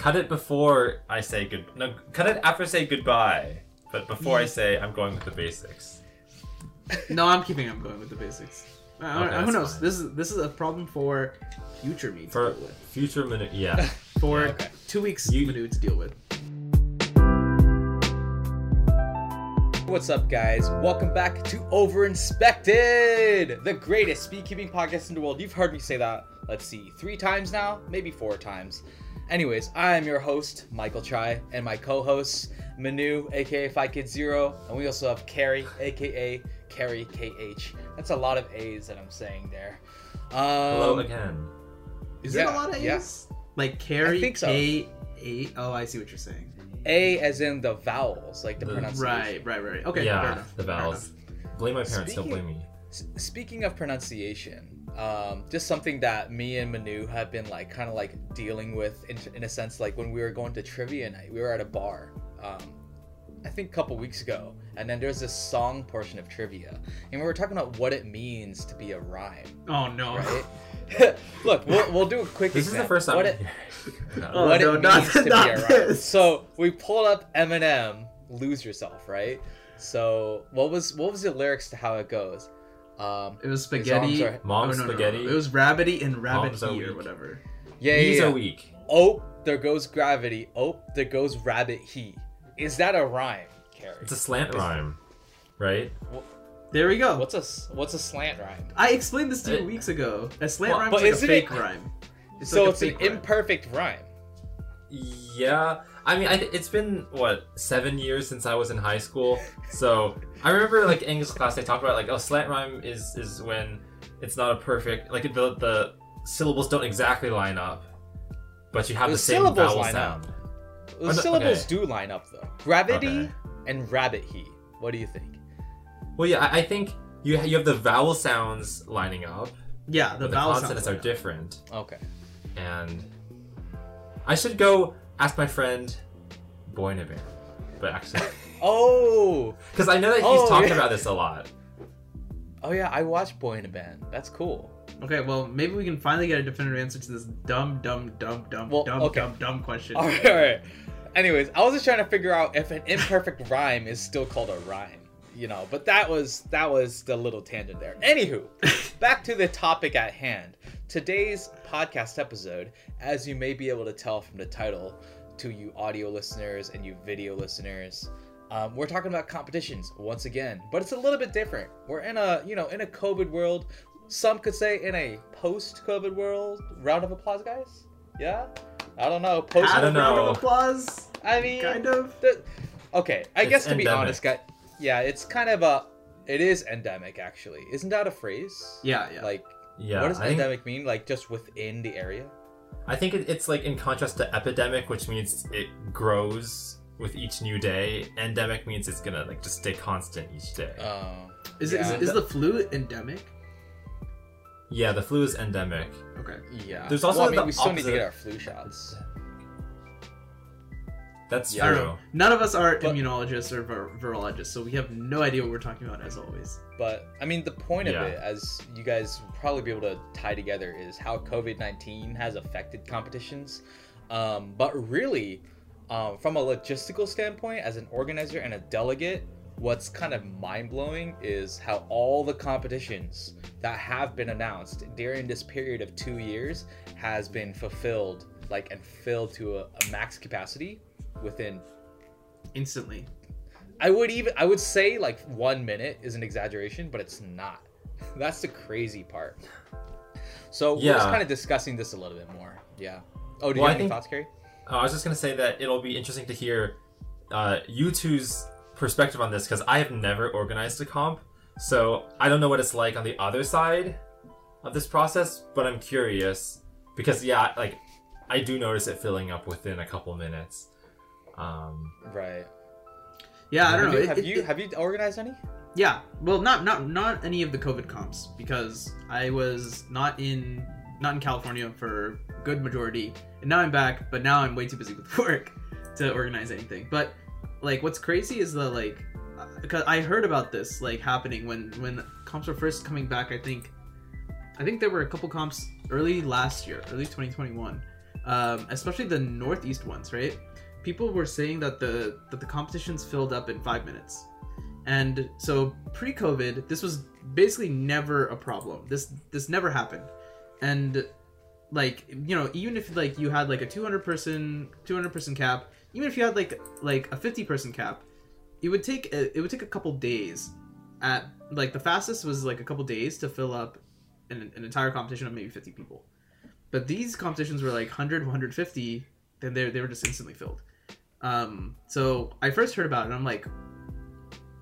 Cut it before I say good. No, cut it after I say goodbye. But before I say I'm going with the basics. No, I'm keeping. I'm going with the basics. Okay, who knows? Fine. This is a problem for future me to deal with. Future Manu, yeah. For 2 weeks, Manu to deal with. What's up, guys? Welcome back to Overinspected, the greatest beekeeping podcast in the world. You've heard me say that, let's see, 3 times now, maybe 4 times. Anyways, I am your host, Michael Chai, and my co-host, Manu, aka 5kid0, and we also have Carrie, aka Carrie K H. That's a lot of A's that I'm saying there. Hello again. Is it a lot of A's? Yeah. Like Carrie K A. Oh, I see what you're saying. A as in the vowels, like the pronunciation. Right. Okay, yeah, fair enough. The vowels. Blame my parents, don't blame me. Speaking of pronunciation, just something that me and Manu have been like kind of like dealing with in a sense, like when we were going to trivia night, we were at a bar, I think a couple weeks ago, and then there's this song portion of trivia, and we were talking about what it means to be a rhyme. Oh no! Right? Look, we'll do a quick. This example. Is the first time. What it means to be a rhyme. So we pulled up Eminem, "Lose Yourself," right? So what was the lyrics to how it goes? It was spaghetti, mom's spaghetti. No. It was rabbity and rabbit or whatever. Yeah, yeah. He's a week. Oh, there goes gravity. Oh, there goes rabbit he. Is that a rhyme, Carrie? It's a slant rhyme, right? Well, there we go. What's a slant rhyme? I explained this 2 weeks ago. A slant rhyme is like a fake rhyme. So it's an imperfect rhyme. Yeah. I mean, it's been, 7 years since I was in high school. So I remember, like, English class, they talked about, like, slant rhyme is when it's not a perfect, like, the syllables don't exactly line up, but you have the same vowel sound. The syllables do line up, though. Gravity and rabbit he. What do you think? Well, yeah, I think you have the vowel sounds lining up. Yeah, the vowel sounds. The consonants are different. Okay. And I should go ask my friend, Boy in a Band. But actually... Because I know that he's talking about this a lot. Oh, yeah, I watched Boy in a Band. That's cool. Okay, well, maybe we can finally get a definitive answer to this dumb question. All right. Anyways, I was just trying to figure out if an imperfect rhyme is still called a rhyme, but that was the little tangent there. Anywho, back to the topic at hand. Today's podcast episode, as you may be able to tell from the title, to you audio listeners and you video listeners, we're talking about competitions once again, but it's a little bit different. We're in a, in a COVID world. Some could say in a post-COVID world. Round of applause, guys? Yeah? I don't know. Post-COVID round of applause? I mean... Kind of. I guess to be honest, guys... Yeah, it's kind of a... It is endemic, actually. Isn't that a phrase? Yeah. Like, what does endemic mean? Like, just within the area? I think it's, like, in contrast to epidemic, which means it grows with each new day. Endemic means it's gonna, like, just stay constant each day. Is the flu endemic? Yeah, the flu is endemic. Okay. Yeah. There's also we still need to get our flu shots. That's true. None of us are immunologists or virologists, so we have no idea what we're talking about, as always. But, I mean, the point of it, as you guys will probably be able to tie together, is how COVID-19 has affected competitions. But really, from a logistical standpoint, as an organizer and a delegate, what's kind of mind-blowing is how all the competitions that have been announced during this period of 2 years has been fulfilled, filled to a max capacity within... Instantly. I would say 1 minute is an exaggeration, but it's not. That's the crazy part. So we're just kind of discussing this a little bit more. Yeah. Oh, do you have any thoughts, Carrie? I was just going to say that it'll be interesting to hear you two's perspective on this, because I have never organized a comp, so I don't know what it's like on the other side of this process, but I'm curious because I do notice it filling up within a couple minutes. Right. Yeah, I don't know. Have you organized any? Yeah. Well, not any of the COVID comps, because I was not in California for a good majority, and now I'm back, but now I'm way too busy with work to organize anything. But what's crazy is because I heard about this, happening when comps were first coming back, I think there were a couple comps early last year, early 2021, especially the Northeast ones, right? People were saying that the competitions filled up in 5 minutes. And so pre-COVID, this was basically never a problem. This never happened. And like, you know, even if like you had like a 200 person cap, even if you had like a 50 person cap, it would take a couple days. At like the fastest was like a couple days to fill up an entire competition of maybe 50 people. But these competitions were like 100, 150, then they were just instantly filled. So I first heard about it and I'm like,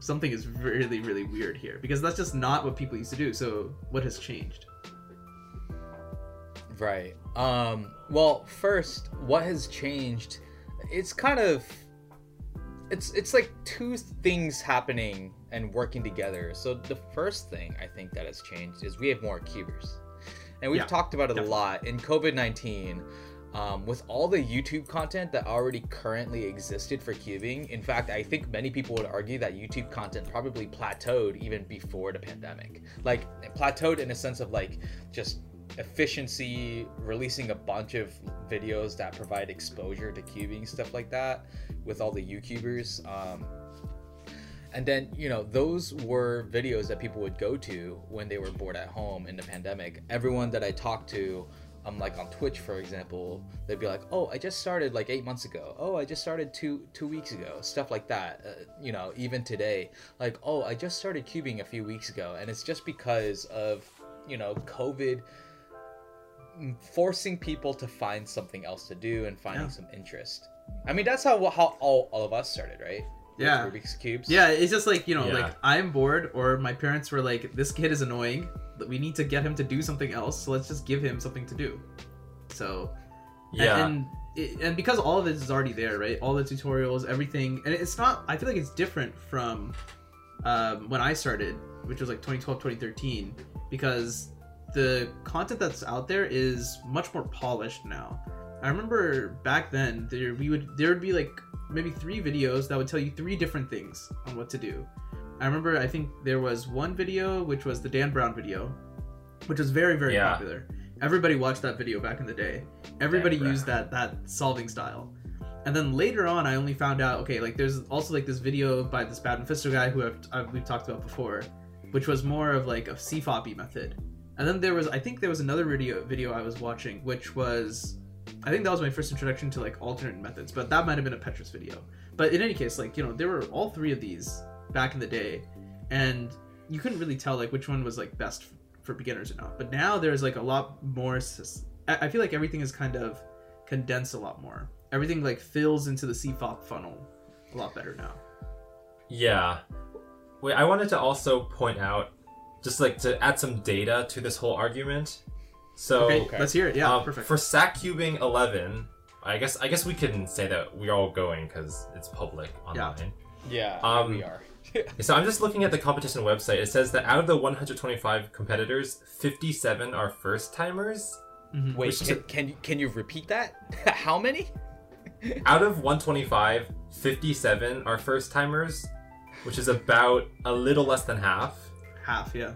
something is really, really weird here, because that's just not what people used to do. So what has changed? Right. Well, first, what has changed? It's kind of, it's like two things happening and working together. So the first thing I think that has changed is we have more cubers, and we've talked about it a lot in COVID-19. With all the YouTube content that already currently existed for cubing, in fact, I think many people would argue that YouTube content probably plateaued even before the pandemic. Like, it plateaued in a sense of like just efficiency, releasing a bunch of videos that provide exposure to cubing, stuff like that, with all the YouTubers. And then, you know, those were videos that people would go to when they were bored at home in the pandemic. Everyone that I talked to, like on Twitch, for example, they'd be like, oh, I just started like 8 months ago. Oh, I just started two weeks ago. Stuff like that. You know, even today, like, oh, I just started cubing a few weeks ago. And it's just because of, you know, COVID forcing people to find something else to do and finding some interest. I mean, that's how all of us started, right? Yeah. With Rubik's Cubes. Yeah, it's just like, you know, like I'm bored, or my parents were like, this kid is annoying. We need to get him to do something else, so let's just give him something to do. So and because all of this is already there, right? All the tutorials, everything. And it's not, I feel like it's different from when I started, which was like 2012, 2013, because the content that's out there is much more polished now. I remember back then there would be like maybe 3 videos that would tell you 3 different things on what to do. I remember, I think there was one video, which was the Dan Brown video, which was very, very popular. Everybody watched that video back in the day. Everybody used that solving style. And then later on, I only found out, okay, like there's also like this video by this Badmephisto guy who we've talked about before, which was more of like a CFOP method. And then I think there was another video I was watching, which was, I think that was my first introduction to like alternate methods, but that might've been a Petrus video. But in any case, like, you know, there were all 3 of these back in the day, and you couldn't really tell like which one was like best for beginners or not. But now there's like a lot more, I feel like everything is kind of condensed a lot more. Everything like fills into the CFOP funnel a lot better now. Yeah. Wait, I wanted to also point out, just like to add some data to this whole argument. So okay. Let's hear it. Yeah, perfect. For SAC Cubing 11, I guess we can say that we're all going because it's public online. Yeah, we are. So I'm just looking at the competition website. It says that out of the 125 competitors, 57 are first timers. Mm-hmm. Wait, can you repeat that? How many? Out of 125, 57 are first timers, which is about a little less than half. Half, yeah.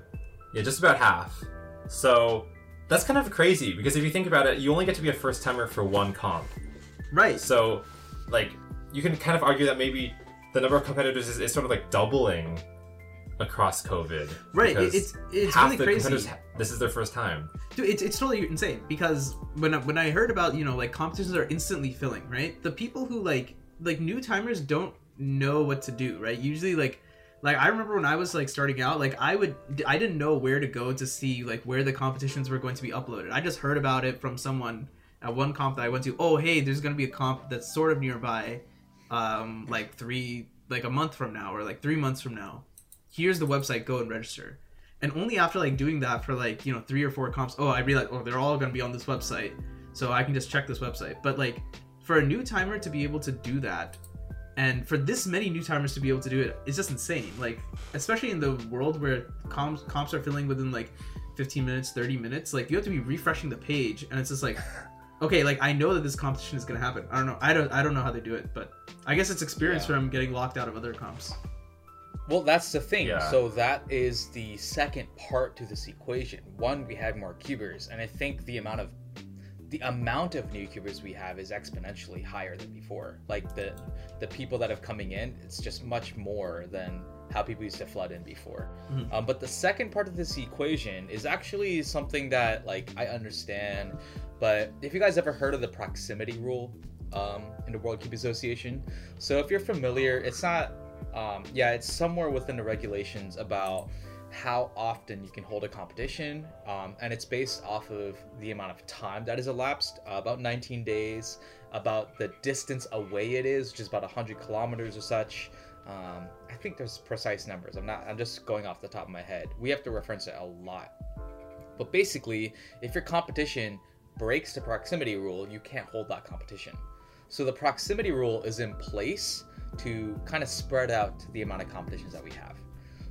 Yeah, just about half. So that's kind of crazy, because if you think about it, you only get to be a first timer for one comp. Right. So like you can kind of argue that maybe the number of competitors is sort of like doubling across COVID. Right, it's half really the crazy. Competitors, this is their first time. Dude, it's totally insane, because when I heard about, you know, like competitions are instantly filling, right? The people who like new timers don't know what to do, right? Usually like I remember when I was like starting out, like I didn't know where to go to see like where the competitions were going to be uploaded. I just heard about it from someone at one comp that I went to. Oh, hey, there's going to be a comp that's sort of nearby. Like a month from now, or like 3 months from now, here's the website, go and register. And only after like doing that for like, you know, 3 or 4 comps, I realized, they're all going to be on this website, so I can just check this website. But like for a new timer to be able to do that, and for this many new timers to be able to do it, it's just insane. Like, especially in the world where comps are filling within like 15 minutes, 30 minutes, like you have to be refreshing the page, and it's just like, okay, like I know that this competition is gonna happen. I don't know. I don't know how they do it, but I guess it's experience from getting locked out of other comps. Well, that's the thing. Yeah. So that is the second part to this equation. One, we have more cubers, and I think the amount of the amount of new YouTubers we have is exponentially higher than before. Like the people that are coming in, it's just much more than how people used to flood in before. Mm-hmm. But the second part of this equation is actually something that like I understand, but if you guys ever heard of the proximity rule in the World Cube Association, so if you're familiar, it's not, it's somewhere within the regulations about how often you can hold a competition, and it's based off of the amount of time that has elapsed, about 19 days, about the distance away it is, which is about 100 kilometers or such. I think there's precise numbers. I'm just going off the top of my head. We have to reference it a lot. But basically, if your competition breaks the proximity rule, you can't hold that competition. So the proximity rule is in place to kind of spread out the amount of competitions that we have.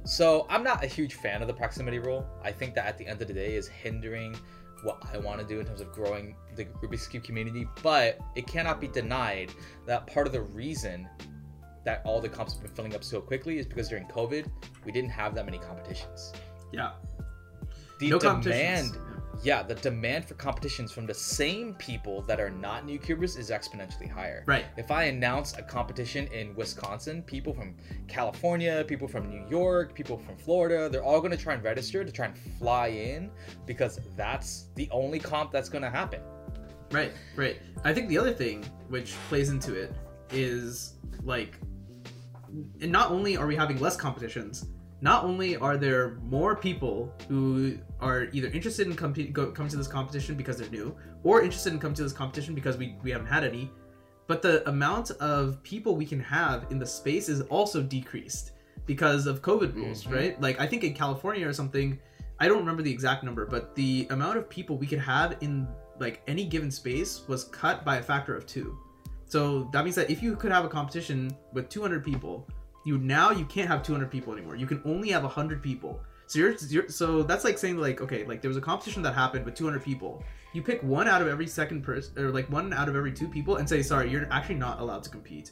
So I'm not a huge fan of the proximity rule. I think that at the end of the day is hindering what I want to do in terms of growing the Rubik's Cube community, but it cannot be denied that part of the reason that all the comps have been filling up so quickly is because during COVID, we didn't have that many competitions. Yeah. The demand for competitions from the same people that are not new cubers is exponentially higher. Right. If I announce a competition in Wisconsin, people from California, people from New York, people from Florida, they're all going to try and register to try and fly in because that's the only comp that's going to happen. Right, right. I think the other thing which plays into it is like, and not only are we having less competitions, not only are there more people who are either interested in come to this competition because they're new, or interested in come to this competition because we haven't had any, but the amount of people we can have in the space is also decreased because of COVID rules, mm-hmm. right? Like I think in California or something, I don't remember the exact number, but the amount of people we could have in like any given space was cut by a factor of 2. So that means that if you could have a competition with 200 people, you can't have 200 people anymore. You can only have 100 people. So so that's like saying like, okay, like there was a competition that happened with 200 people. You pick one out of every second person, or like one out of every 2 people, and say, sorry, you're actually not allowed to compete,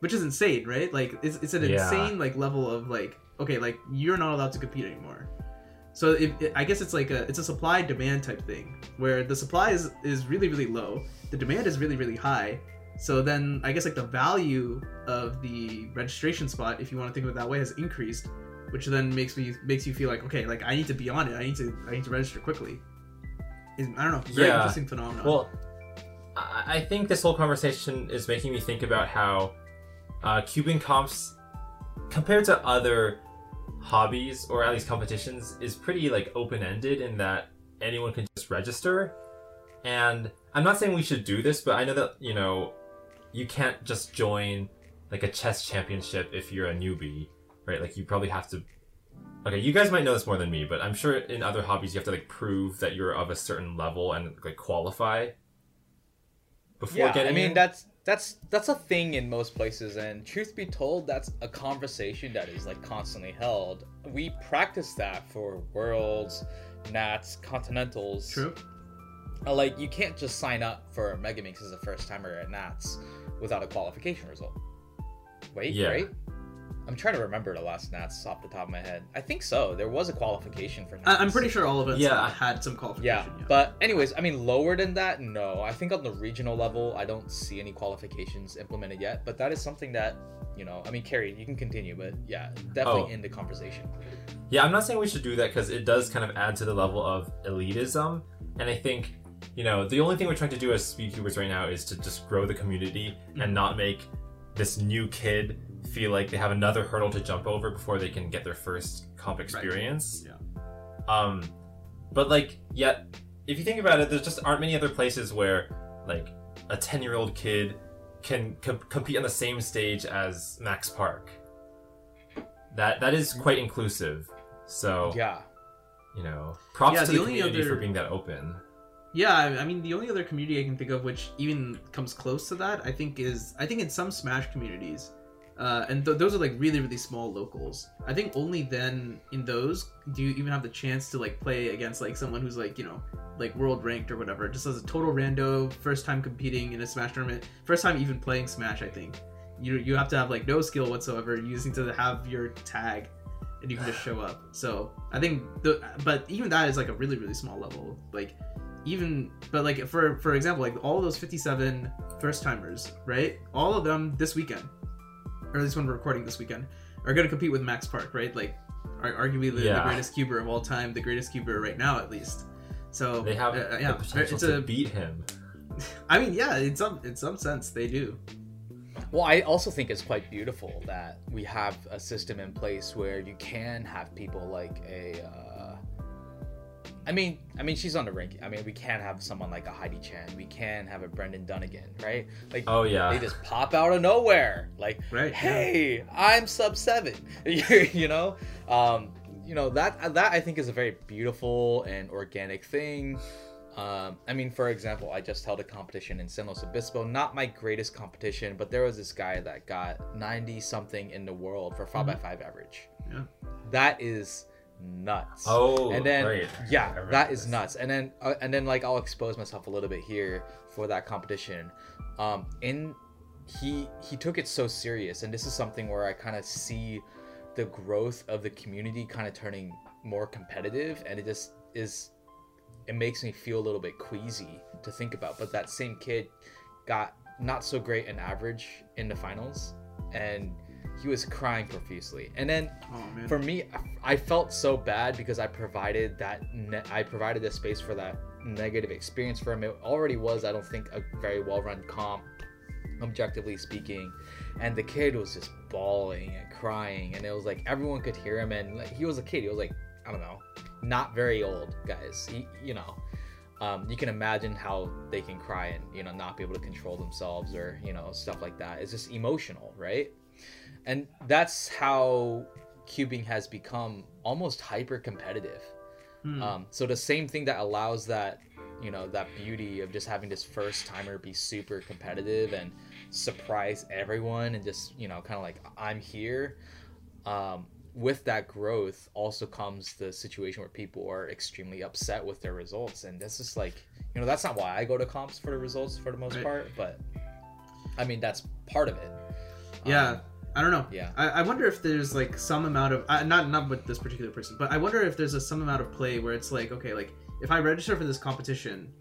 which is insane, right? Like it's an insane like level of like, okay, like you're not allowed to compete anymore. So I guess it's like it's a supply demand type thing where the supply is really, really low. The demand is really, really high. So then I guess like the value of the registration spot, if you want to think of it that way, has increased, which then makes you feel like, okay, like I need to be on it. I need to register quickly. I don't know. Very interesting phenomenon. Well, I think this whole conversation is making me think about how cubing comps compared to other hobbies or at least competitions is pretty like open-ended in that anyone can just register. And I'm not saying we should do this, but I know that, you know, you can't just join like a chess championship if you're a newbie, right? Like you probably have to, okay, you guys might know this more than me, but I'm sure in other hobbies you have to like prove that you're of a certain level and like qualify before getting that's a thing in most places, and truth be told, that's a conversation that is like constantly held. We practice that for Worlds, Nats, Continentals. True. Like, you can't just sign up for Megamix as a first-timer at Nats without a qualification result. Right? I'm trying to remember the last Nats off the top of my head. I think so. There was a qualification for Nats. I'm pretty sure all of us had some qualification. Yeah, but anyways, I mean, lower than that, no. I think on the regional level, I don't see any qualifications implemented yet, but that is something that, you know, I mean, Carrie, you can continue, but yeah, definitely end the conversation. Yeah, I'm not saying we should do that because it does kind of add to the level of elitism, and I think, you know, the only thing we're trying to do as speedcubers right now is to just grow the community and not make this new kid feel like they have another hurdle to jump over before they can get their first comp experience. Right. Yeah. But like, if you think about it, there just aren't many other places where like a 10-year-old kid can compete on the same stage as Max Park. That is quite inclusive. So you know, props to the community for being that open. Yeah, I mean, the only other community I can think of which even comes close to that, I think in some Smash communities, and those are like really, really small locals. I think only then in those do you even have the chance to like play against like someone who's like, you know, like world ranked or whatever, just as a total rando, first time competing in a Smash tournament, first time even playing Smash. I think you have to have like no skill whatsoever. You just need to have your tag, and you can just show up. So I think, but even that is like a really, really small level. Like, even, but like for example, like all those 57 first timers, right? All of them this weekend, or at least when we're recording this weekend, are going to compete with Max Park, right? Like, arguably the greatest cuber of all time, the greatest cuber right now at least. So they have the potential to beat him. I mean, yeah, in some sense they do. Well, I also think it's quite beautiful that we have a system in place where you can have people like a. I mean, she's on the ranking. I mean, we can have someone like a Heidi Chan. We can have a Brendan Dunnigan, right? Like, oh yeah, they just pop out of nowhere. Like, right, hey, yeah. I'm sub-7. You know, that I think is a very beautiful and organic thing. I mean, for example, I just held a competition in San Luis Obispo. Not my greatest competition, but there was this guy that got 90-something in the world for 5x5 average. Yeah, that is nuts. Oh, and then right. Yeah, that is nuts. And then like I'll expose myself a little bit here for that competition. He took it so serious, and this is something where I kind of see the growth of the community kind of turning more competitive, and it just is. It makes me feel a little bit queasy to think about, but that same kid got not so great an average in the finals, and he was crying profusely. And then for me, I felt so bad because I provided the space for that negative experience for him. It already was, I don't think, a very well-run comp, objectively speaking, and the kid was just bawling and crying, and it was like everyone could hear him, and like, he was a kid. He was like, I don't know, not very old, guys. You can imagine how they can cry and, you know, not be able to control themselves or, you know, stuff like that. It's just emotional, right? And that's how cubing has become almost hyper competitive. So the same thing that allows that, you know, that beauty of just having this first timer be super competitive and surprise everyone and just, you know, kind of like, I'm here. With that growth also comes the situation where people are extremely upset with their results, and this is like, you know, that's not why I go to comps for the results for the most part, but I mean that's part of it. Yeah, I don't know. Yeah, I wonder if there's like some amount of not with this particular person, but I wonder if there's some amount of play where it's like, okay, like if I register for this competition,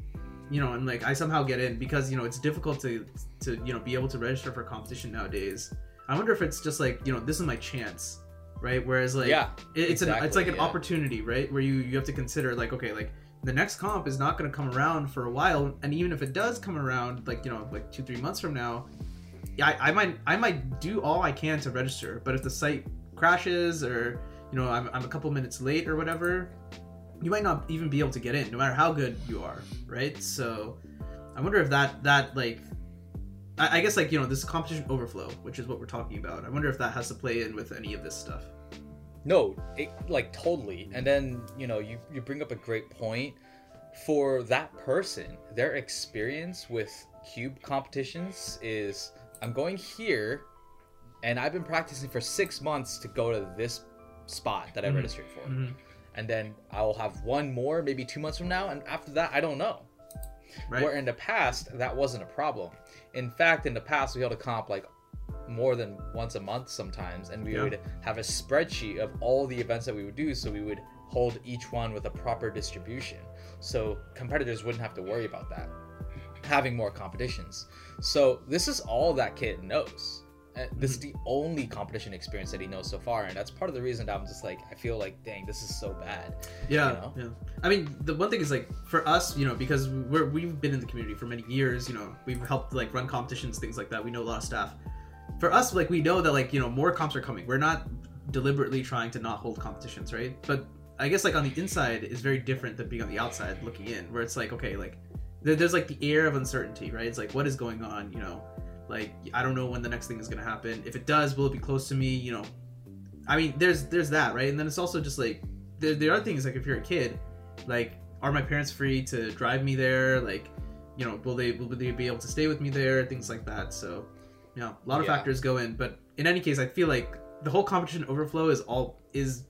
you know, and like I somehow get in because, you know, it's difficult to you know, be able to register for competition nowadays. I wonder if it's just like, you know, this is my chance. Right, whereas like it's like an opportunity, right, where you have to consider like, okay, like the next comp is not going to come around for a while, and even if it does come around, like, you know, like 2-3 months from now, I might do all I can to register, but if the site crashes or, you know, I'm a couple minutes late or whatever, you might not even be able to get in no matter how good you are, right? So I wonder if that like, I guess, like, you know, this competition overflow, which is what we're talking about. I wonder if that has to play in with any of this stuff. No, totally. And then, you know, you bring up a great point. For that person, their experience with cube competitions is, I'm going here, and I've been practicing for 6 months to go to this spot that I registered for. And then I'll have one more, maybe 2 months from now, and after that, I don't know. Right. Where in the past, that wasn't a problem. In fact, in the past, we held a comp like more than once a month sometimes, and we would have a spreadsheet of all the events that we would do, so we would hold each one with a proper distribution, so competitors wouldn't have to worry about that, having more competitions. So this is all that kid knows. This is the only competition experience that he knows so far, and that's part of the reason that I'm just like, I feel like, dang, this is so bad. I mean, the one thing is like, for us, you know, because we've been in the community for many years, you know, we've helped like run competitions, things like that, we know a lot of staff. For us, like, we know that, like, you know, more comps are coming. We're not deliberately trying to not hold competitions, right? But I guess like on the inside is very different than being on the outside looking in, where it's like, okay, like there's like the air of uncertainty, right? It's like, what is going on, you know? Like, I don't know when the next thing is going to happen. If it does, will it be close to me? You know, I mean, there's that, right? And then it's also just like, there are things like, if you're a kid, like, are my parents free to drive me there? Like, you know, will they be able to stay with me there? Things like that. So, you know, a lot of factors go in, but in any case, I feel like the whole competition overflow is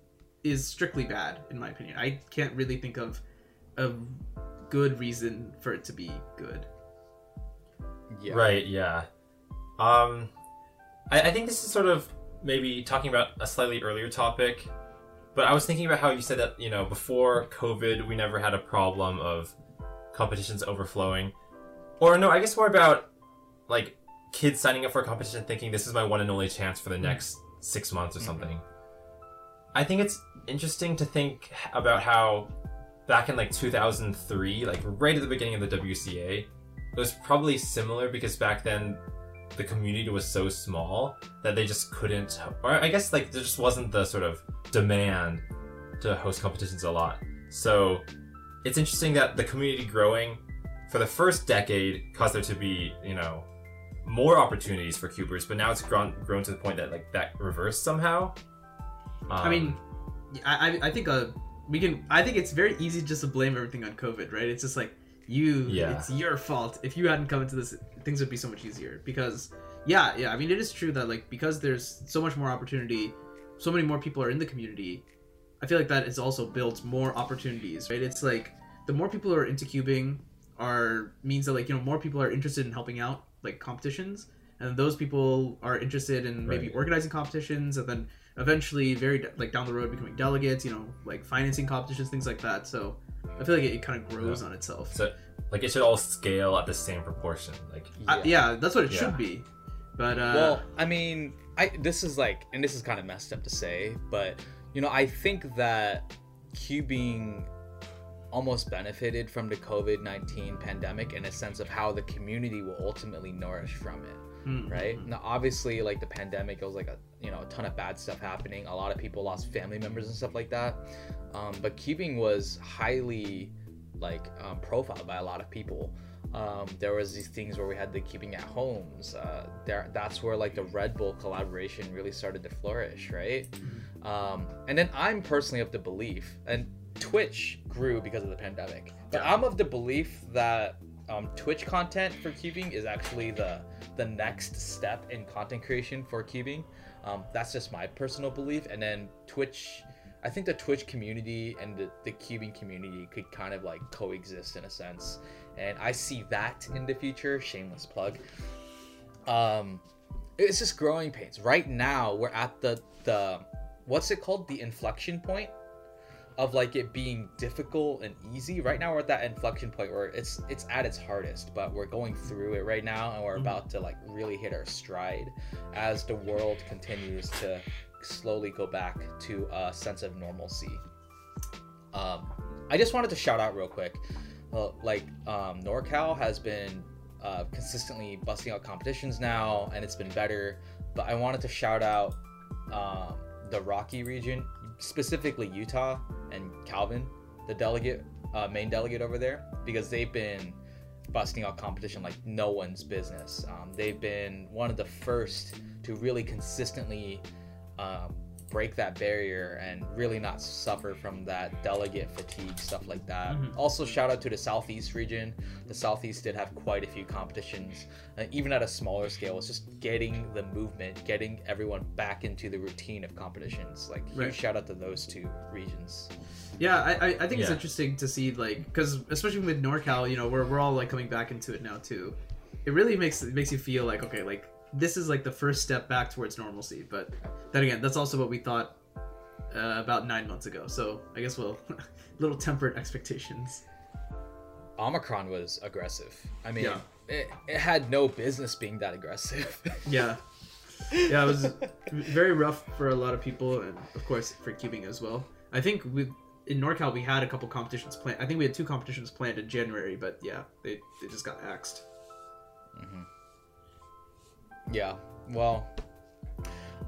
strictly bad in my opinion. I can't really think of a good reason for it to be good. Yeah. Right. Yeah. I think this is sort of maybe talking about a slightly earlier topic, but I was thinking about how you said that, you know, before COVID, we never had a problem of competitions overflowing. Or no, I guess more about like kids signing up for a competition thinking this is my one and only chance for the next 6 months or something. I think it's interesting to think about how back in like 2003, like right at the beginning of the WCA, it was probably similar because back then the community was so small that they just couldn't, or I guess like there just wasn't the sort of demand to host competitions a lot. So it's interesting that the community growing for the first decade caused there to be, you know, more opportunities for cubers, but now it's grown to the point that like that reversed somehow. I mean, I think we can. I think it's very easy just to blame everything on COVID, right? It's just like it's your fault. If you hadn't come into this, things would be so much easier. Because I mean, it is true that like because there's so much more opportunity, so many more people are in the community. I feel like that is also builds more opportunities, right? It's like the more people are into cubing means that like, you know, more people are interested in helping out like competitions, and those people are interested in maybe organizing competitions, and then eventually very like down the road becoming delegates, you know, like financing competitions, things like that. So I feel like it kind of grows on itself. So like it should all scale at the same proportion, like that's what it should be. But well, I mean, this is like, and this is kind of messed up to say, but you know, I think that cubing almost benefited from the COVID-19 pandemic in a sense of how the community will ultimately nourish from it. Right now, obviously, like the pandemic, it was like a ton of bad stuff happening. A lot of people lost family members and stuff like that. But cubing was highly like profiled by a lot of people. There was these things where we had the cubing at homes. That's where like the Red Bull collaboration really started to flourish, right? And then I'm personally of the belief, and Twitch grew because of the pandemic. But I'm of the belief that Twitch content for cubing is actually the next step in content creation for cubing. That's just my personal belief. And then Twitch, I think the Twitch community and the cubing community could kind of like coexist in a sense. And I see that in the future. Shameless plug. It's just growing pains. Right now, we're at the what's it called? The inflection point of like it being difficult and easy. Right now we're at that inflection point where it's at its hardest, but we're going through it right now, and we're about to like really hit our stride as the world continues to slowly go back to a sense of normalcy. I just wanted to shout out real quick, NorCal has been consistently busting out competitions now, and it's been better, but I wanted to shout out the Rocky region, specifically Utah and Calvin, the delegate, main delegate over there, because they've been busting out competition like no one's business. They've been one of the first to really consistently break that barrier and really not suffer from that delegate fatigue, stuff like that. Also, shout out to the Southeast region. The Southeast did have quite a few competitions, even at a smaller scale. It's just getting the movement, getting everyone back into the routine of competitions. Like, huge shout out to those two regions. Yeah, I think it's interesting to see, like, because especially with NorCal, you know, we're all like coming back into it now too. It really makes you feel like, okay, like this is like the first step back towards normalcy. But then again, that's also what we thought about 9 months ago. So I guess we'll little tempered expectations. Omicron was aggressive. I mean, it had no business being that aggressive. It was very rough for a lot of people, and of course for cubing as well. I think in NorCal we had a couple competitions planned. I think we had two competitions planned in January, but they just got axed. Yeah, well,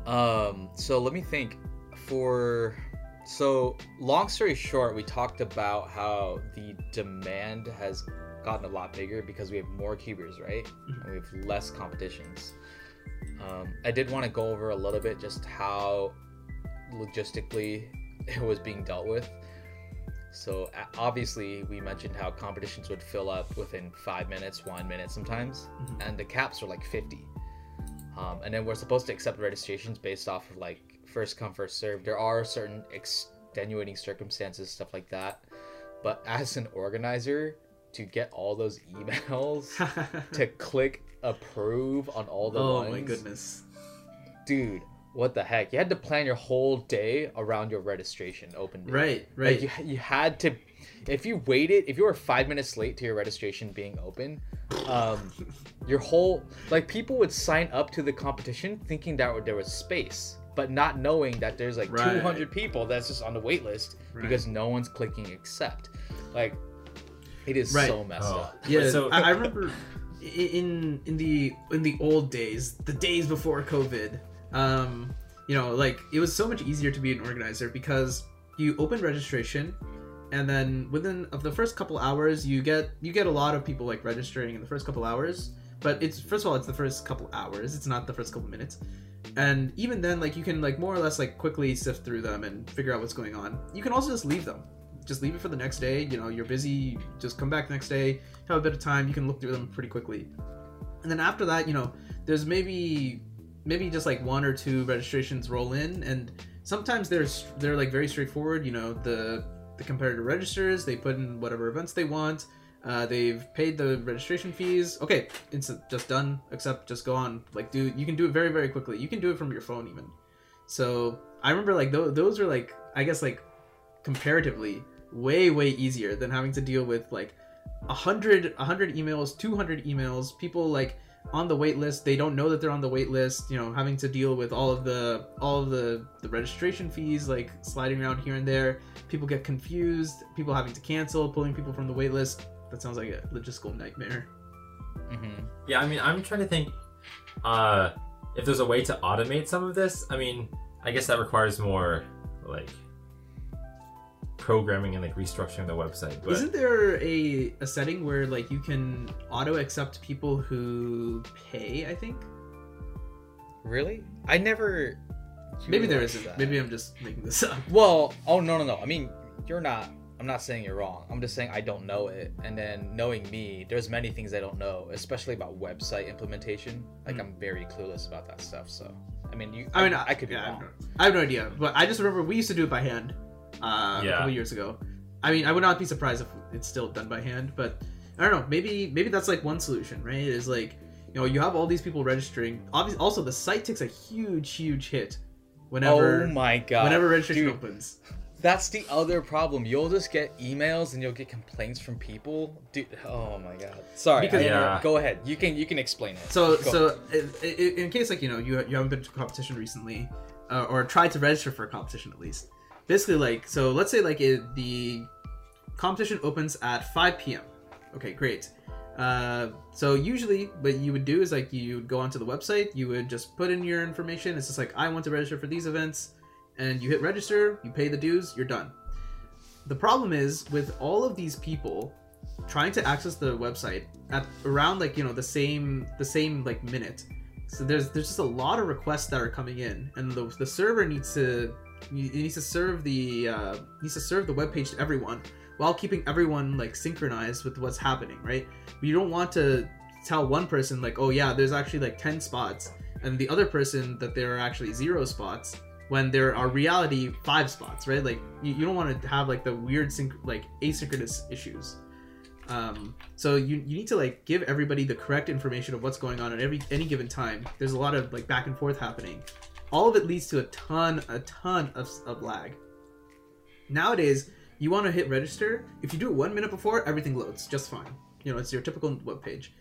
so let me think. So long story short, we talked about how the demand has gotten a lot bigger because we have more cubers, right? And we have less competitions. I did want to go over a little bit just how logistically it was being dealt with. So obviously we mentioned how competitions would fill up within 5 minutes, 1 minute sometimes, and the caps are like 50. And then we're supposed to accept registrations based off of like first come, first served. There are certain extenuating circumstances, stuff like that. But as an organizer, to get all those emails, to click approve on all the ones. Oh my goodness. Dude, what the heck? You had to plan your whole day around your registration open day. Right, right. Like you had to, if you waited, if you were 5 minutes late to your registration being open, your whole, like, people would sign up to the competition thinking that there was space, but not knowing that there's like 200 people that's just on the wait list because no one's clicking accept. Like, it is so messed up. Yeah, so I remember in the old days, the days before COVID, you know, like, it was so much easier to be an organizer because you open registration, and then within the first couple hours, you get a lot of people like registering in the first couple hours. But it's, first of all, it's the first couple hours. It's not the first couple minutes. And even then, like, you can like more or less like quickly sift through them and figure out what's going on. You can also just leave them. Just leave it for the next day. You know, you're busy. Just come back the next day. Have a bit of time. You can look through them pretty quickly. And then after that, you know, there's maybe just like one or two registrations roll in, and sometimes they're like very straightforward. You know, the competitor registers, they put in whatever events they want, they've paid the registration fees, okay, it's just done, accept, just go on. Like, you can do it very, very quickly. You can do it from your phone even. So I remember like those are like, I guess, like comparatively way, way easier than having to deal with like 100 emails, 200 emails, people like on the wait list, they don't know that they're on the wait list, you know, having to deal with all of the registration fees like sliding around here and there, people get confused, people having to cancel, pulling people from the wait list. That sounds like a logistical nightmare. Mm-hmm. Yeah, I mean, I'm trying to think if there's a way to automate some of this. I mean, I guess that requires more like programming and like restructuring the website, but... Isn't there a setting where like you can auto accept people who pay? I think. Really? I never. Maybe there isn't. That. Maybe I'm just making this up. Well, oh no. I mean, you're not. I'm not saying you're wrong. I'm just saying I don't know it. And then knowing me, there's many things I don't know, especially about website implementation. Like, I'm very clueless about that stuff. So I mean, I could be wrong. I have no idea, but I just remember we used to do it by hand. A couple years ago. I mean, I would not be surprised if it's still done by hand, but I don't know, maybe that's like one solution, right? It is like, you know, you have all these people registering. Obviously, also the site takes a huge hit whenever whenever registration opens. That's the other problem. You'll just get emails and you'll get complaints from people. Dude, oh my god. Sorry. Because, go ahead. You can explain it. So in case like, you know, you haven't been to a competition recently or tried to register for a competition at least. Basically, like, so let's say, like, the competition opens at 5 p.m. Okay, great. So usually what you would do is, like, you would go onto the website. You would just put in your information. It's just like, I want to register for these events. And you hit register. You pay the dues. You're done. The problem is, with all of these people trying to access the website at around, like, you know, the same like, minute. So there's just a lot of requests that are coming in. And the server needs to... It needs to serve the web page to everyone while keeping everyone like synchronized with what's happening, right? But you don't want to tell one person like, oh yeah, there's actually like 10 spots, and the other person that there are actually 0 spots when there are reality 5 spots, right? Like you don't want to have like the weird asynchronous issues. So you need to like give everybody the correct information of what's going on at any given time. There's a lot of like back and forth happening. All of it leads to a ton of lag. Nowadays, you want to hit register. If you do it 1 minute before, everything loads just fine. You know, it's your typical web page.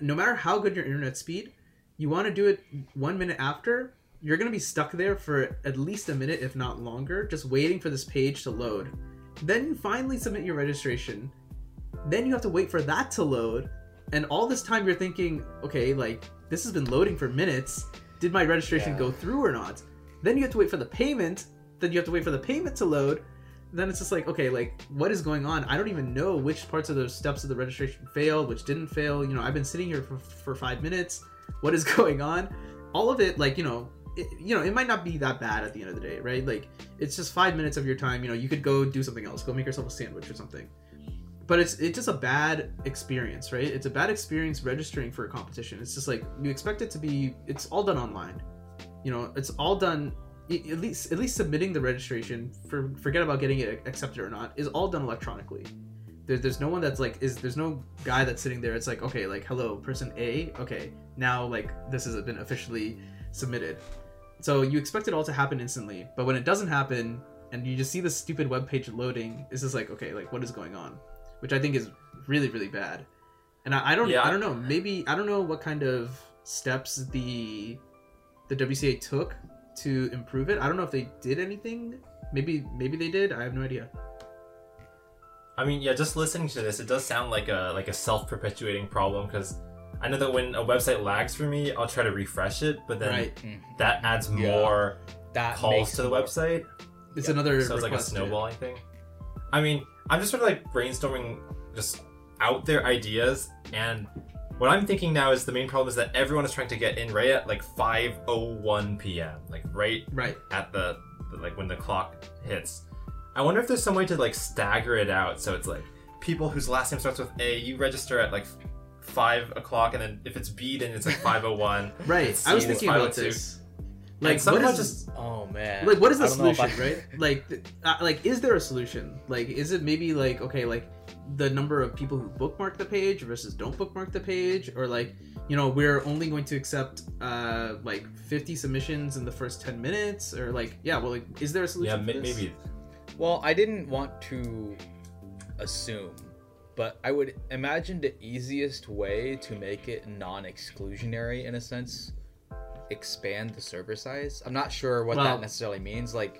No matter how good your internet speed, you want to do it 1 minute after, you're going to be stuck there for at least a minute, if not longer, just waiting for this page to load. Then you finally submit your registration. Then you have to wait for that to load. And all this time you're thinking, okay, like, this has been loading for minutes. Did my registration go through or not? Then you have to wait for the payment. Then you have to wait for the payment to load. Then it's just like, okay, like, what is going on? I don't even know which parts of those steps of the registration failed, which didn't fail. You know, I've been sitting here for 5 minutes. What is going on? All of it, like, you know, it might not be that bad at the end of the day, right? Like, it's just 5 minutes of your time. You know, you could go do something else. Go make yourself a sandwich or something. But it's just a bad experience, right? It's a bad experience registering for a competition. It's just like, you expect it to be, it's all done online. You know, it's all done, at least submitting the registration, forget about getting it accepted or not, is all done electronically. There's no one that's like, there's no guy that's sitting there, it's like, okay, like, hello, person A, okay, now, like, this has been officially submitted. So you expect it all to happen instantly, but when it doesn't happen and you just see this stupid web page loading, it's just like, okay, like what is going on? Which I think is really, really bad. And I don't know. Maybe I don't know what kind of steps the WCA took to improve it. I don't know if they did anything. Maybe they did. I have no idea. I mean, yeah, just listening to this, it does sound like a self-perpetuating problem, because I know that when a website lags for me, I'll try to refresh it, but then that adds more calls to the website. It's another so it's like a snowballing thing. I mean, I'm just sort of like brainstorming just out there ideas, and what I'm thinking now is the main problem is that everyone is trying to get in right at like 5:01 p.m. like right at the like when the clock hits. I wonder if there's some way to like stagger it out, so it's like people whose last name starts with A, you register at like 5 o'clock, and then if it's B, then it's like 5:01. Right. I was thinking about this. Like somehow just oh man. Like what is the solution, right? Like is there a solution? Like is it maybe like okay, like the number of people who bookmark the page versus don't bookmark the page, or like, you know, we're only going to accept like 50 submissions in the first 10 minutes, or like yeah, well, like is there a solution? Yeah, maybe. Well, I didn't want to assume, but I would imagine the easiest way to make it non-exclusionary, in a sense, expand the server size. I'm not sure what that necessarily means. Like,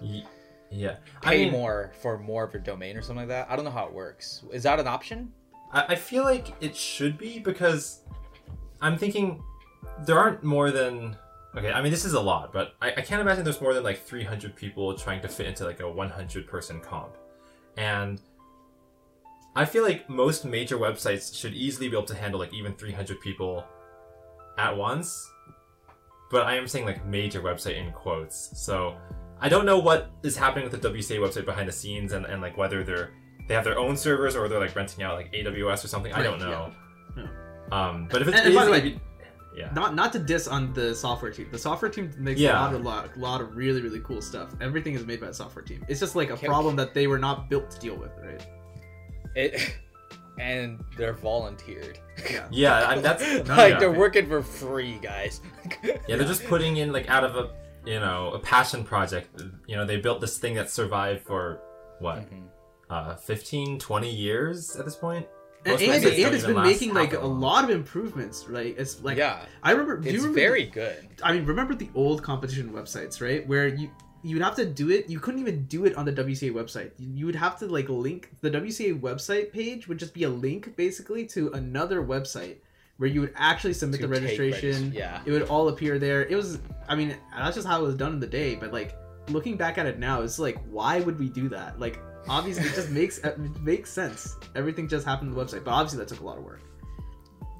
yeah, pay more for more of your domain or something like that. I don't know how it works. Is that an option? I feel like it should be, because I'm thinking there aren't more than... Okay, I mean, this is a lot, but I can't imagine there's more than like 300 people trying to fit into like a 100-person comp. And I feel like most major websites should easily be able to handle like even 300 people at once. But I am saying like major website in quotes. So I don't know what is happening with the WCA website behind the scenes, and like whether they have their own servers or they're like renting out like AWS or something. I don't know. Yeah. But if it's... And by the way, yeah. Not to diss on the software team. The software team makes a lot of really, really cool stuff. Everything is made by the software team. It's just like a problem that they were not built to deal with, right? And they're volunteered. Yeah, I mean, that's they're working for free, guys. Yeah, they're just putting in like out of a passion project. You know, they built this thing that survived for what, 15, 20 years at this point. And it's been making like a lot of improvements, right? It's like I remember. Do you remember, very good. I mean, remember the old competition websites, right? Where you'd have to do it. You couldn't even do it on the WCA website. You would have to like link the WCA website page would just be a link basically to another website where you would actually submit the registration. It would all appear there. It was. I mean, that's just how it was done in the day. But like looking back at it now, it's like, why would we do that? Like. Obviously, it just makes sense. Everything just happened on the website, but obviously that took a lot of work.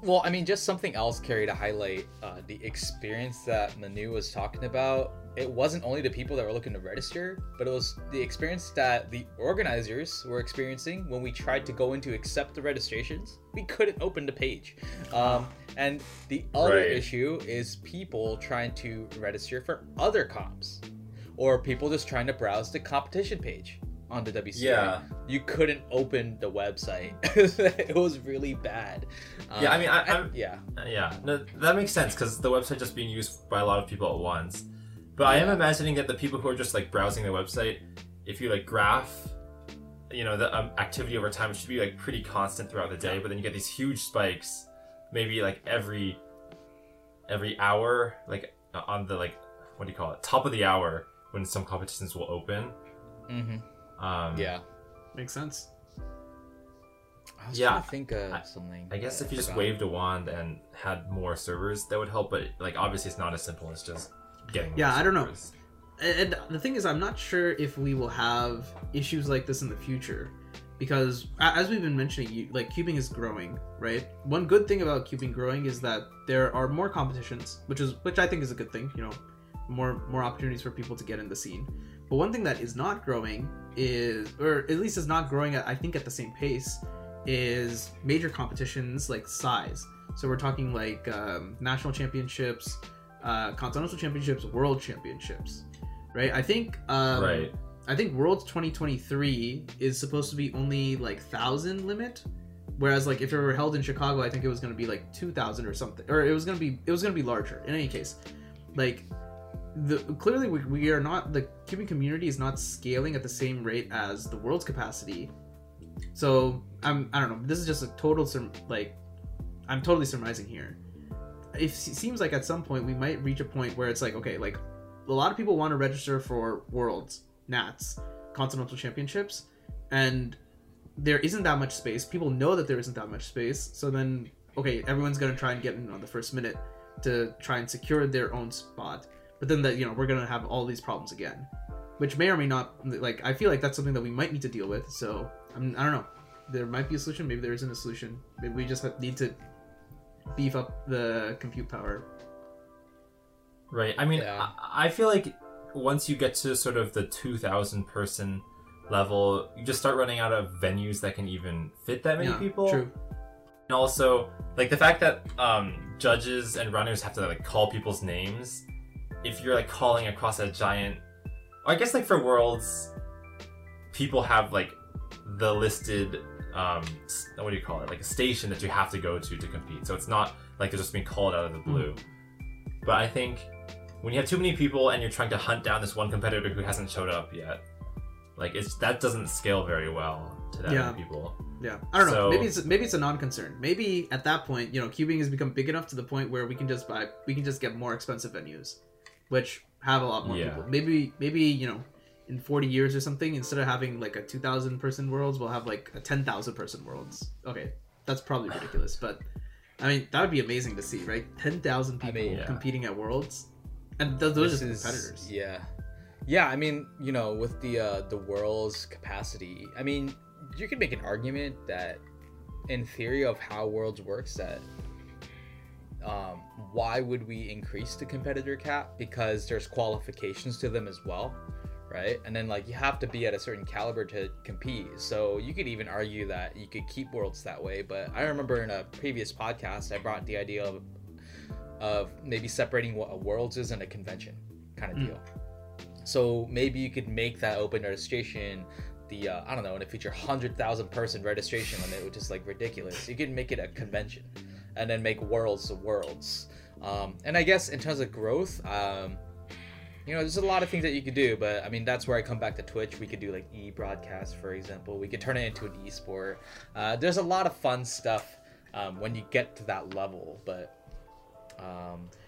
Well, I mean, just something else, Carrie, to highlight the experience that Manu was talking about. It wasn't only the people that were looking to register, but it was the experience that the organizers were experiencing when we tried to go in to accept the registrations. We couldn't open the page. And the other issue is people trying to register for other comps, or people just trying to browse the competition page on the WCA. You couldn't open the website. It was really bad. I mean, no, that makes sense, because the website just being used by a lot of people at once. But I am imagining that the people who are just like browsing the website, if you like graph, you know, the activity over time, it should be like pretty constant throughout the day. But then you get these huge spikes, maybe like every hour, like on the like what do you call it, top of the hour, when some competitions will open. Makes sense. I was trying to think of something. I guess if you just waved a wand and had more servers, that would help. But like, obviously, it's not as simple as just getting more servers. I don't know. And the thing is, I'm not sure if we will have issues like this in the future, because as we've been mentioning, like cubing is growing, right? One good thing about cubing growing is that there are more competitions, which I think is a good thing. You know, more opportunities for people to get in the scene. But one thing that is not growing is, or at least is not growing at, I think, at the same pace, is major competitions like size. So we're talking like national championships, continental championships, world championships, right? I think Worlds 2023 is supposed to be only like 1,000 limit, whereas like if it were held in Chicago, I think it was going to be like 2,000 or something, or it was going to be larger. In any case, like. clearly we are not, the Cuban community is not scaling at the same rate as the world's capacity. So I don't know. This is just a total, like, I'm totally surmising here. It seems like at some point we might reach a point where it's like, okay, like a lot of people want to register for worlds, nats, continental championships, and there isn't that much space. People know that there isn't that much space. So then, okay, everyone's going to try and get in on the first minute to try and secure their own spot. But then that, you know, we're going to have all these problems again, which may or may not, like, I feel like that's something that we might need to deal with. So I don't know. There might be a solution. Maybe there isn't a solution. Maybe we just need to beef up the compute power. Right. I mean, yeah. I feel like once you get to sort of the 2,000 person level, you just start running out of venues that can even fit that many people. True. And also, like, the fact that judges and runners have to, like, call people's names. If you're, like, calling across a giant, I guess, like, for Worlds, people have, like, the listed, what do you call it? Like, a station that you have to go to compete. So it's not like they're just being called out of the blue. Mm-hmm. But I think when you have too many people and you're trying to hunt down this one competitor who hasn't showed up yet, like, it's, that doesn't scale very well to that many people. Yeah, I don't know. Maybe it's a non-concern. Maybe at that point, you know, cubing has become big enough to the point where we can just get more expensive venues, which have a lot more people. Maybe you know, in 40 years or something, instead of having like a 2,000 person Worlds, we'll have like a 10,000 person Worlds. Okay, that's probably ridiculous, but I mean that would be amazing to see, right? 10,000 people competing at Worlds, and those are competitors. Yeah. Yeah, I mean, you know, with the world's capacity, I mean, you could make an argument that, in theory of how worlds works, that why would we increase the competitor cap? Because there's qualifications to them as well, right? And then, like, you have to be at a certain caliber to compete. So you could even argue that you could keep worlds that way. But I remember in a previous podcast, I brought the idea of maybe separating what a worlds is and a convention kind of deal. So maybe you could make that open registration, the, I don't know, in the future, 100,000 person registration limit, which is like ridiculous. You could make it a convention and then make worlds to worlds. And I guess in terms of growth, you know, there's a lot of things that you could do, but I mean, that's where I come back to Twitch. We could do like e-broadcasts, for example. We could turn it into an e-sport. There's a lot of fun stuff when you get to that level, but...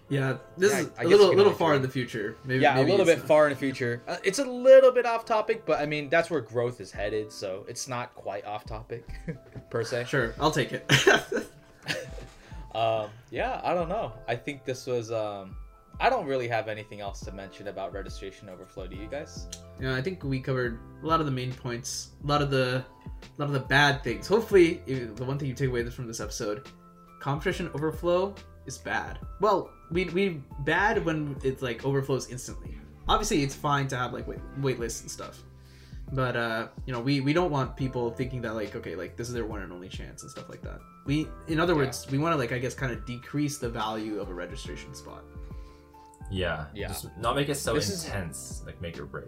yeah, this is a little far in the future. Maybe a little bit far in the future. It's a little bit off topic, but I mean, that's where growth is headed, so it's not quite off topic, per se. Sure, I'll take it. Yeah, I don't know. I think this was... I don't really have anything else to mention about registration overflow. Do you guys? Yeah, I think we covered a lot of the main points, a lot of the bad things. Hopefully, the one thing you take away from this episode, competition overflow... is bad. Well, we bad when it's like overflows instantly. Obviously, it's fine to have like wait lists and stuff, but you know, we don't want people thinking that like, okay, like this is their one and only chance and stuff like that. We, in other words, we want to, like, I guess, kind of decrease the value of a registration spot. Yeah. Just not make it so intense, like make or break.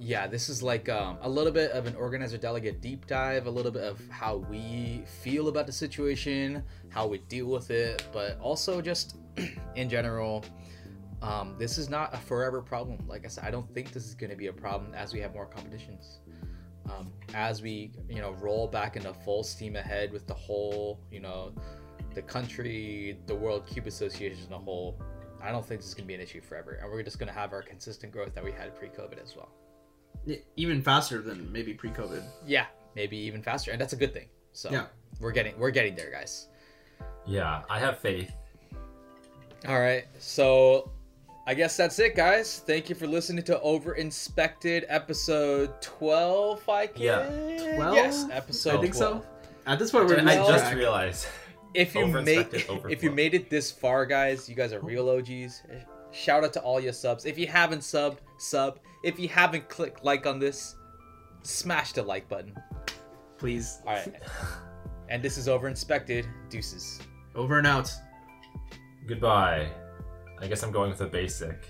Yeah, this is like a little bit of an organizer-delegate deep dive, a little bit of how we feel about the situation, how we deal with it, but also just in general, this is not a forever problem. Like I said, I don't think this is going to be a problem as we have more competitions. As we, you know, roll back into full steam ahead with the whole, you know, the country, the World Cube Association as a whole, I don't think this is going to be an issue forever. And we're just going to have our consistent growth that we had pre-COVID as well. Even faster than maybe pre-COVID. Yeah, maybe even faster. And that's a good thing. So we're getting there, guys. Yeah, I have faith. All right. So I guess that's it, guys. Thank you for listening to Overinspected episode 12, 5kid. Yeah, 12? Yes, episode 12. I think 12. So. At this point, I just realized... If you made it this far, guys, you guys are real OGs. Shout out to all your subs. If you haven't subbed, sub. If you haven't clicked like on this, smash the like button, please. All right. And this is Overinspected. Deuces. Over and out. Goodbye. I guess I'm going with a basic.